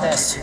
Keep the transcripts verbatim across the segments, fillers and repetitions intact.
Watch this.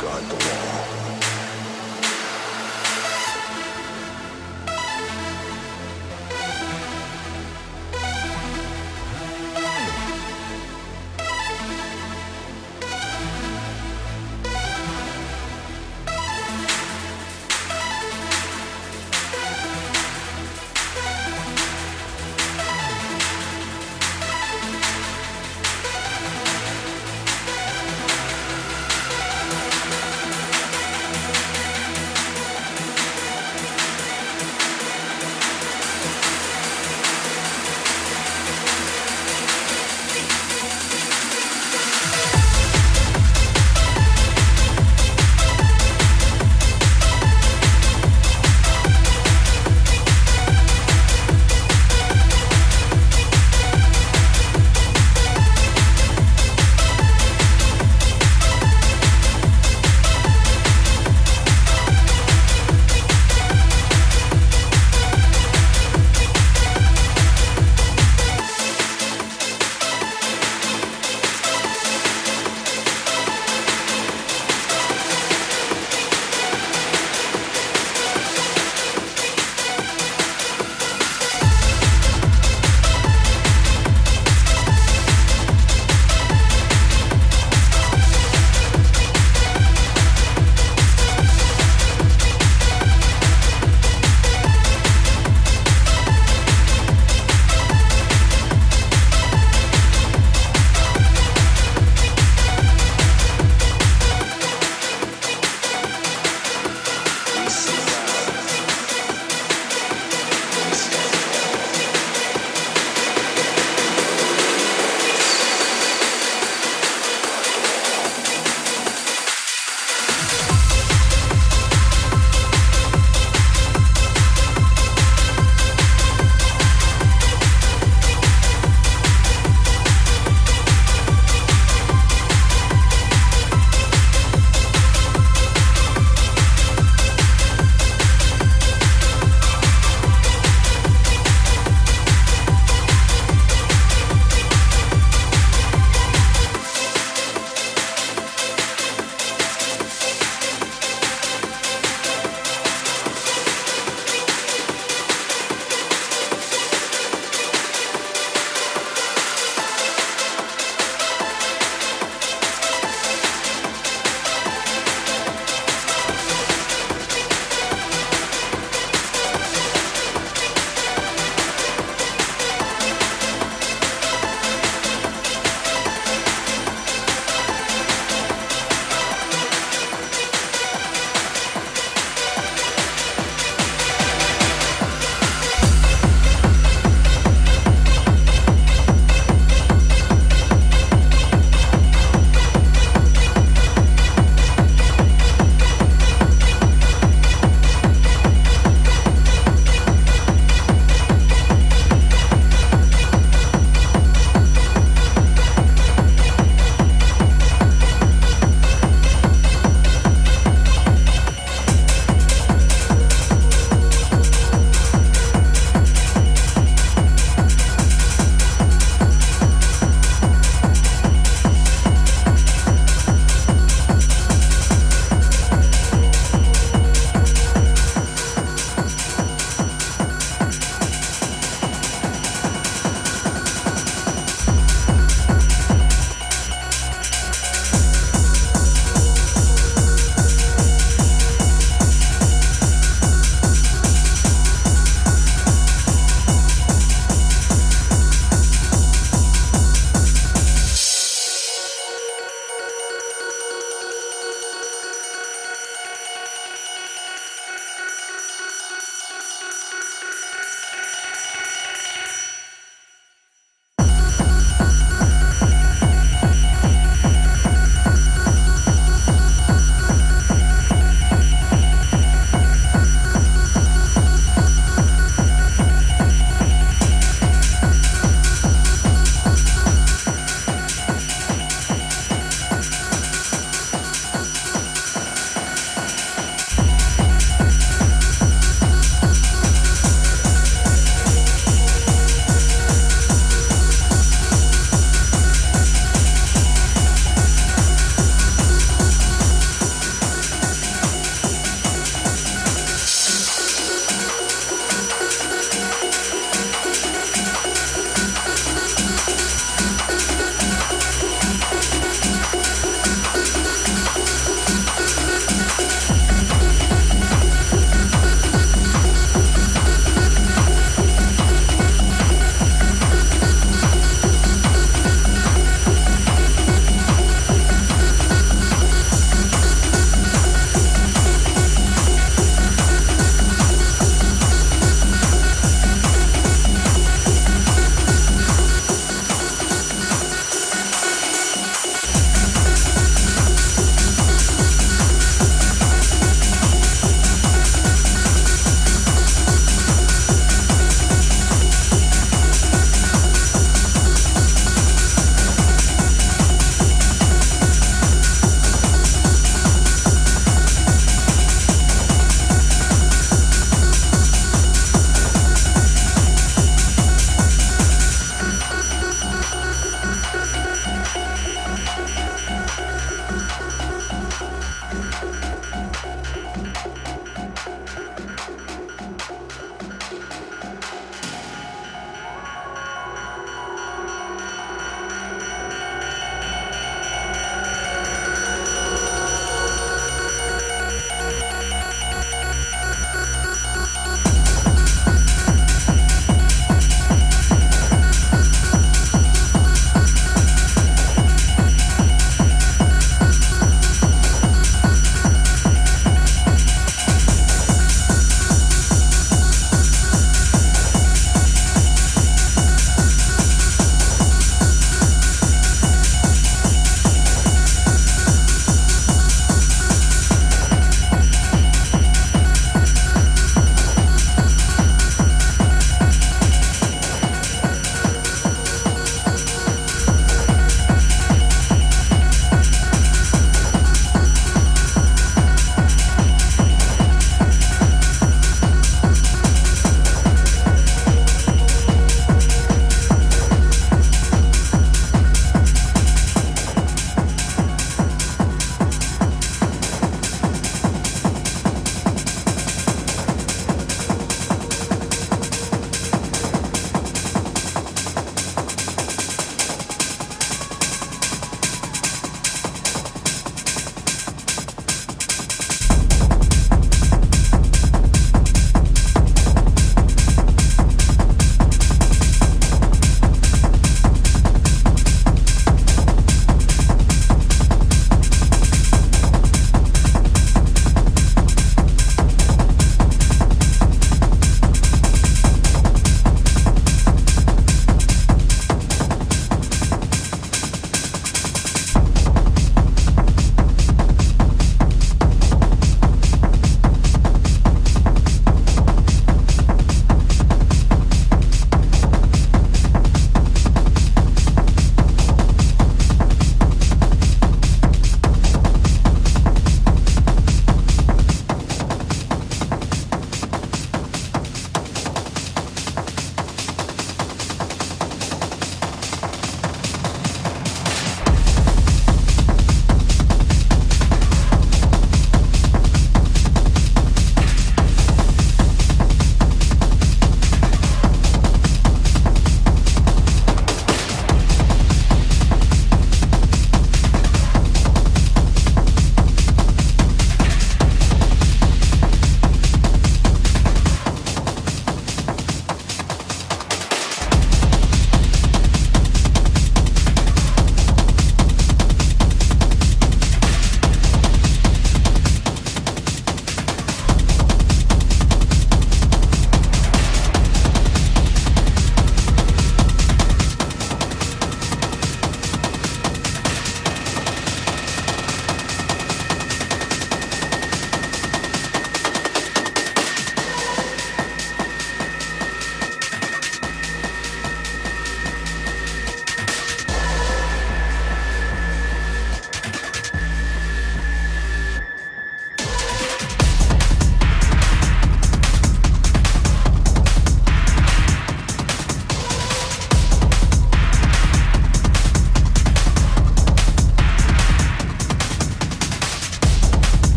guard the wall.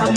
I'm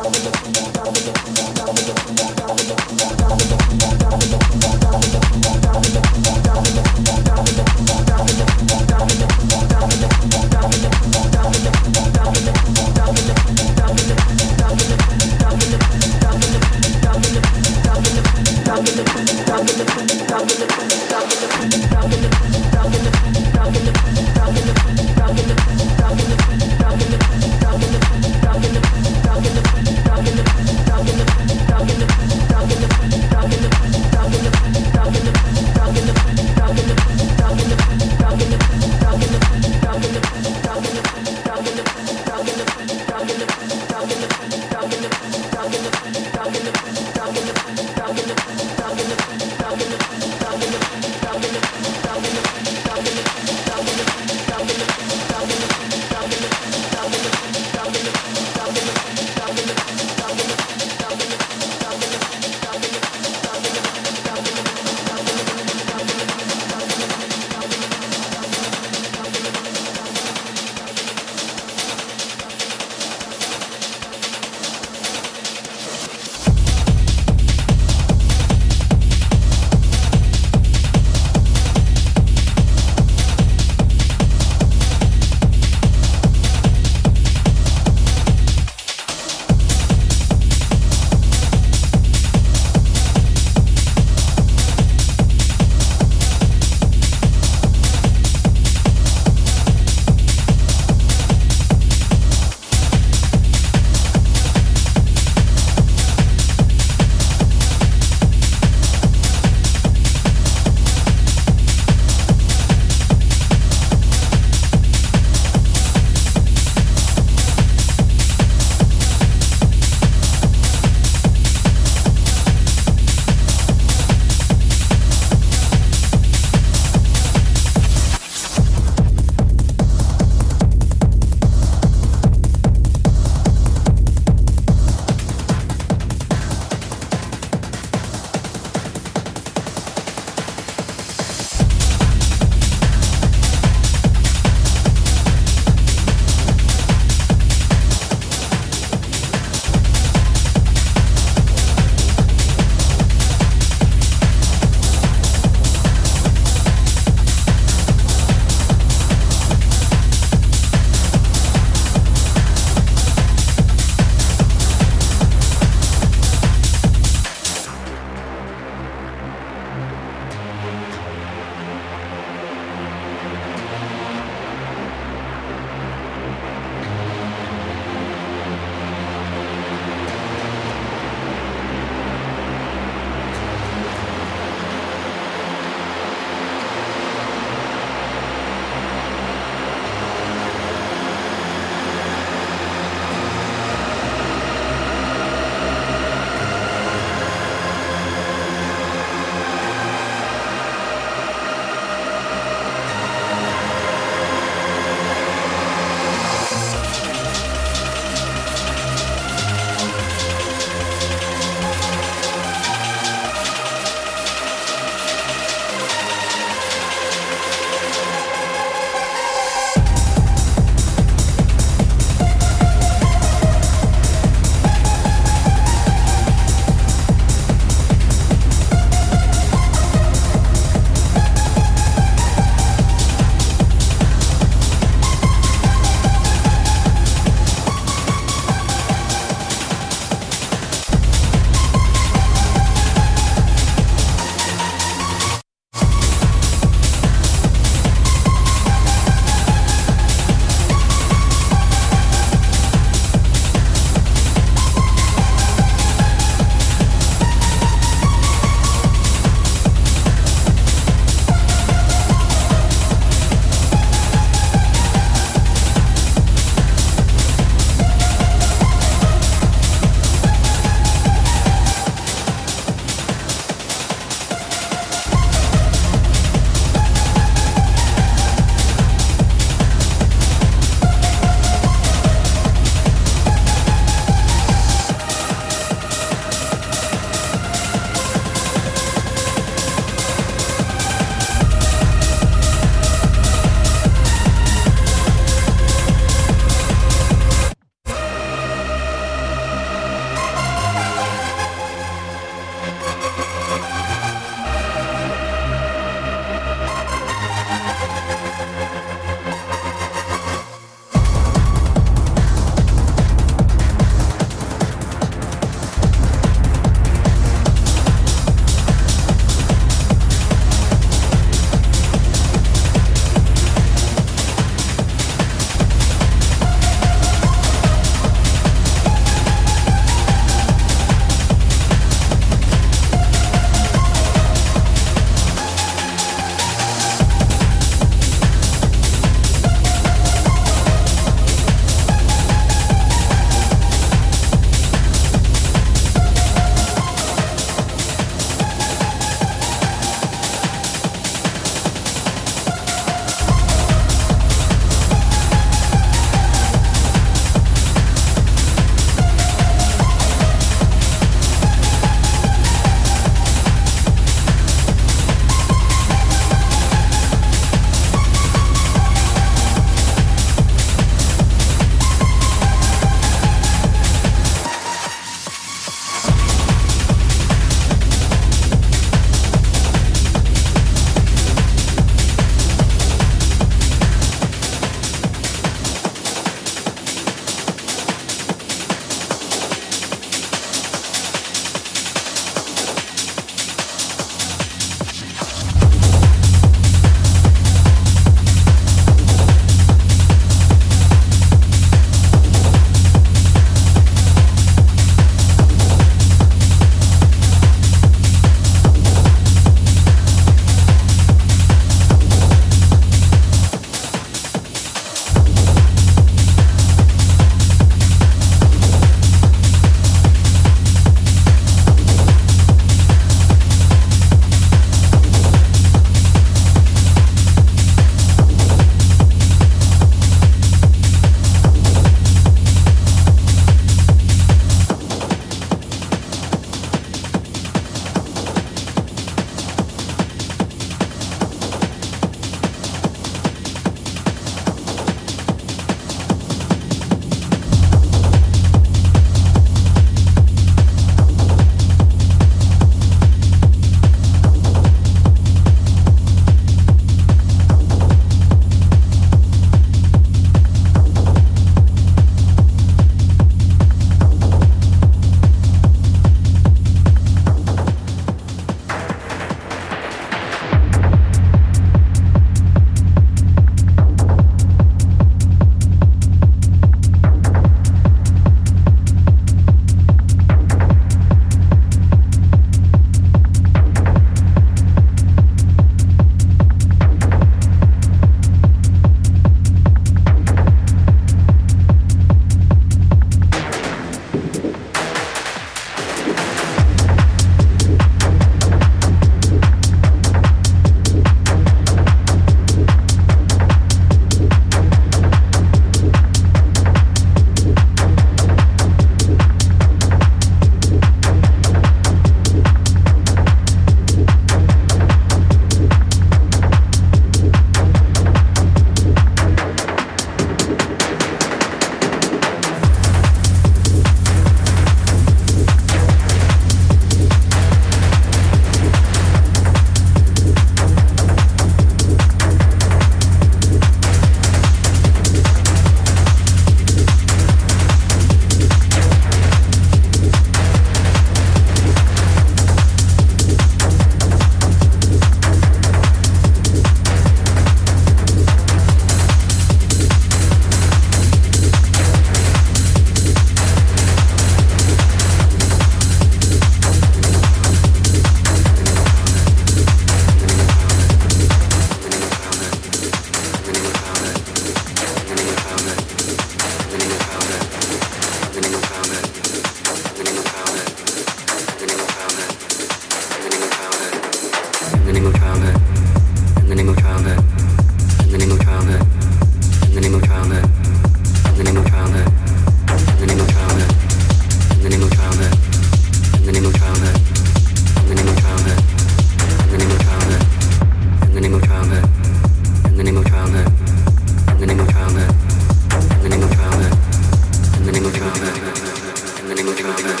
Pound it.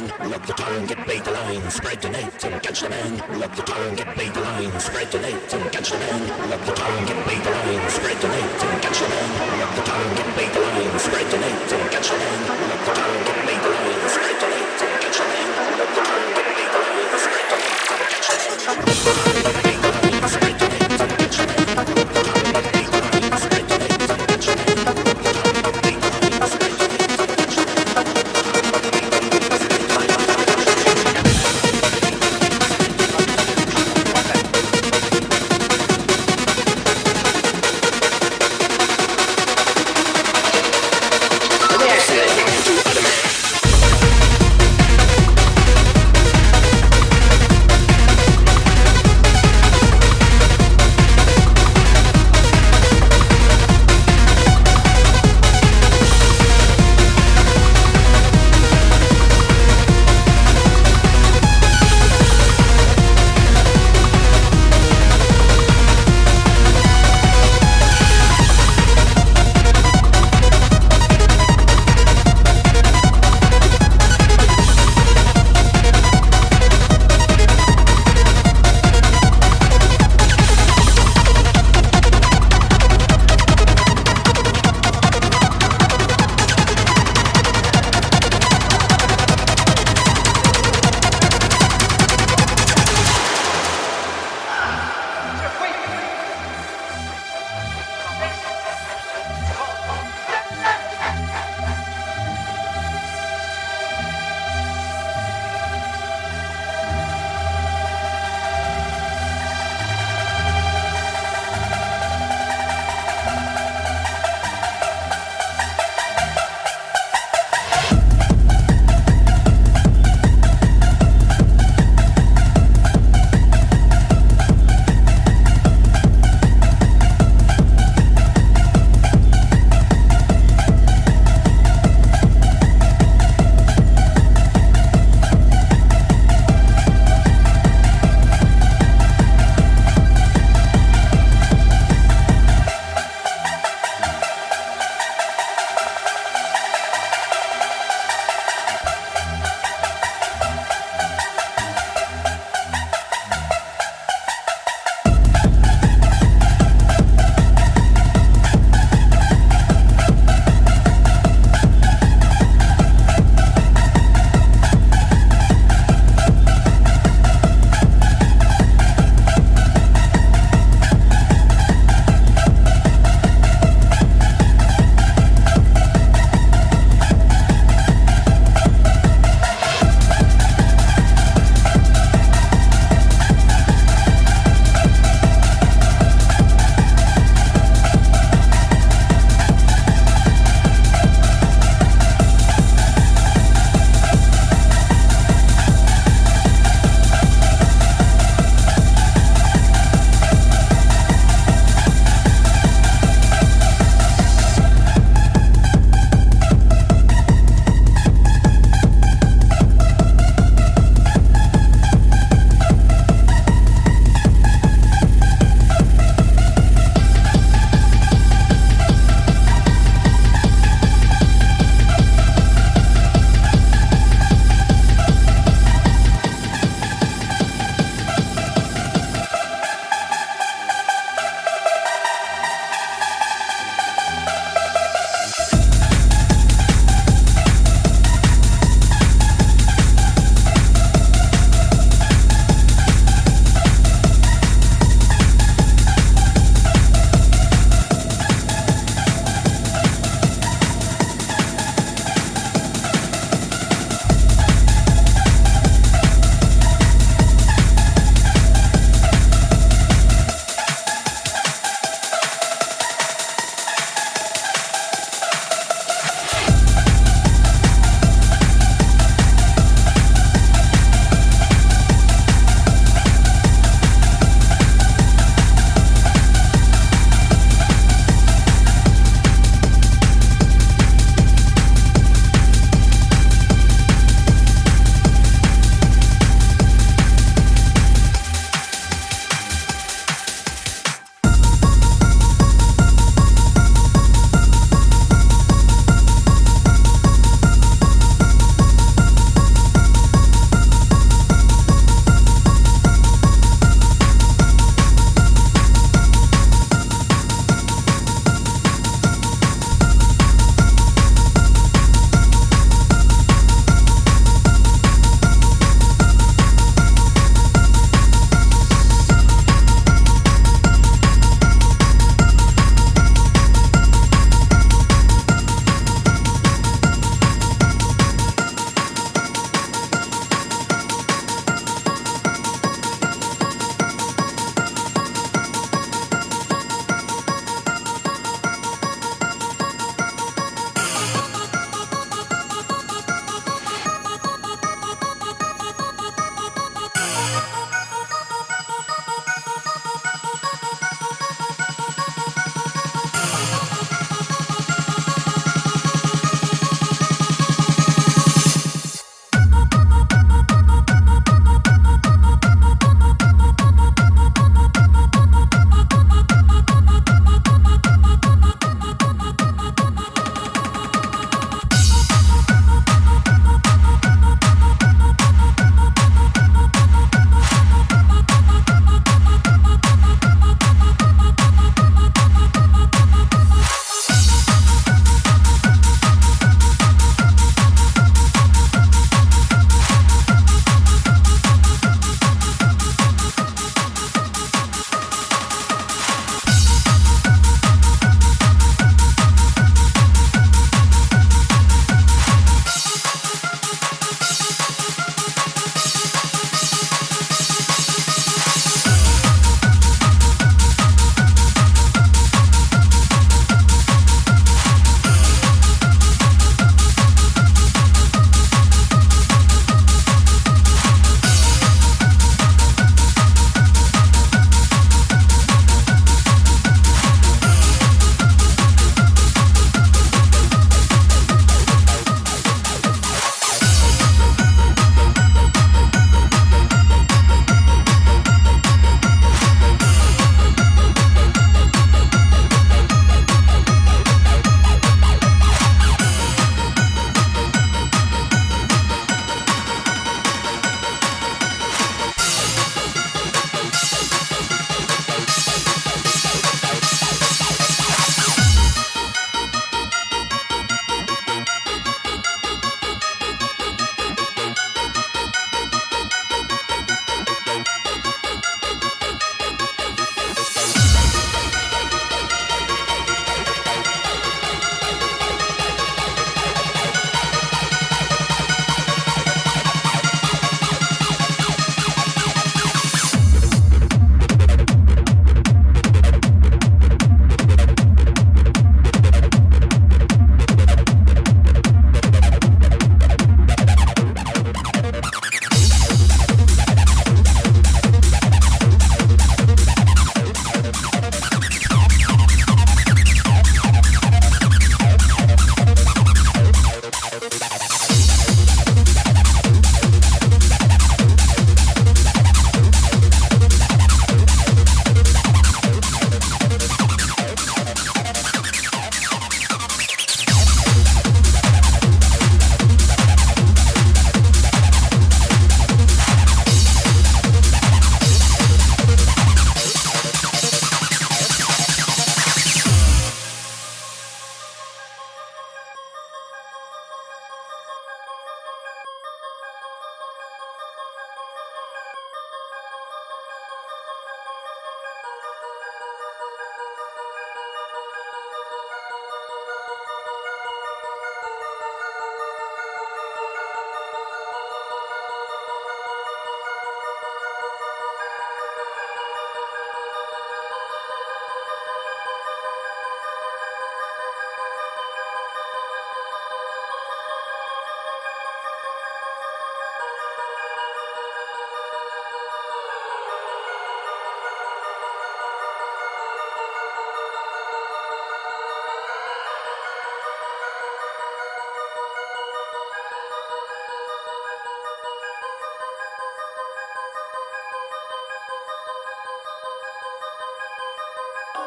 man, love the tongue, get bait the line, spread the net and catch the man, love the tongue, get bait the line, spread the net and catch the man, love the tongue, get bait the line, spread the net and catch the man, love the tongue, get bait the line, spread the net and catch the man, love the tongue, get bait the line, spread the net and catch the man, love the tongue, get bait the line, spread the net and catch the man.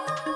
Oh,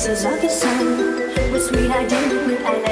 kisses of the sun, with sweet identity and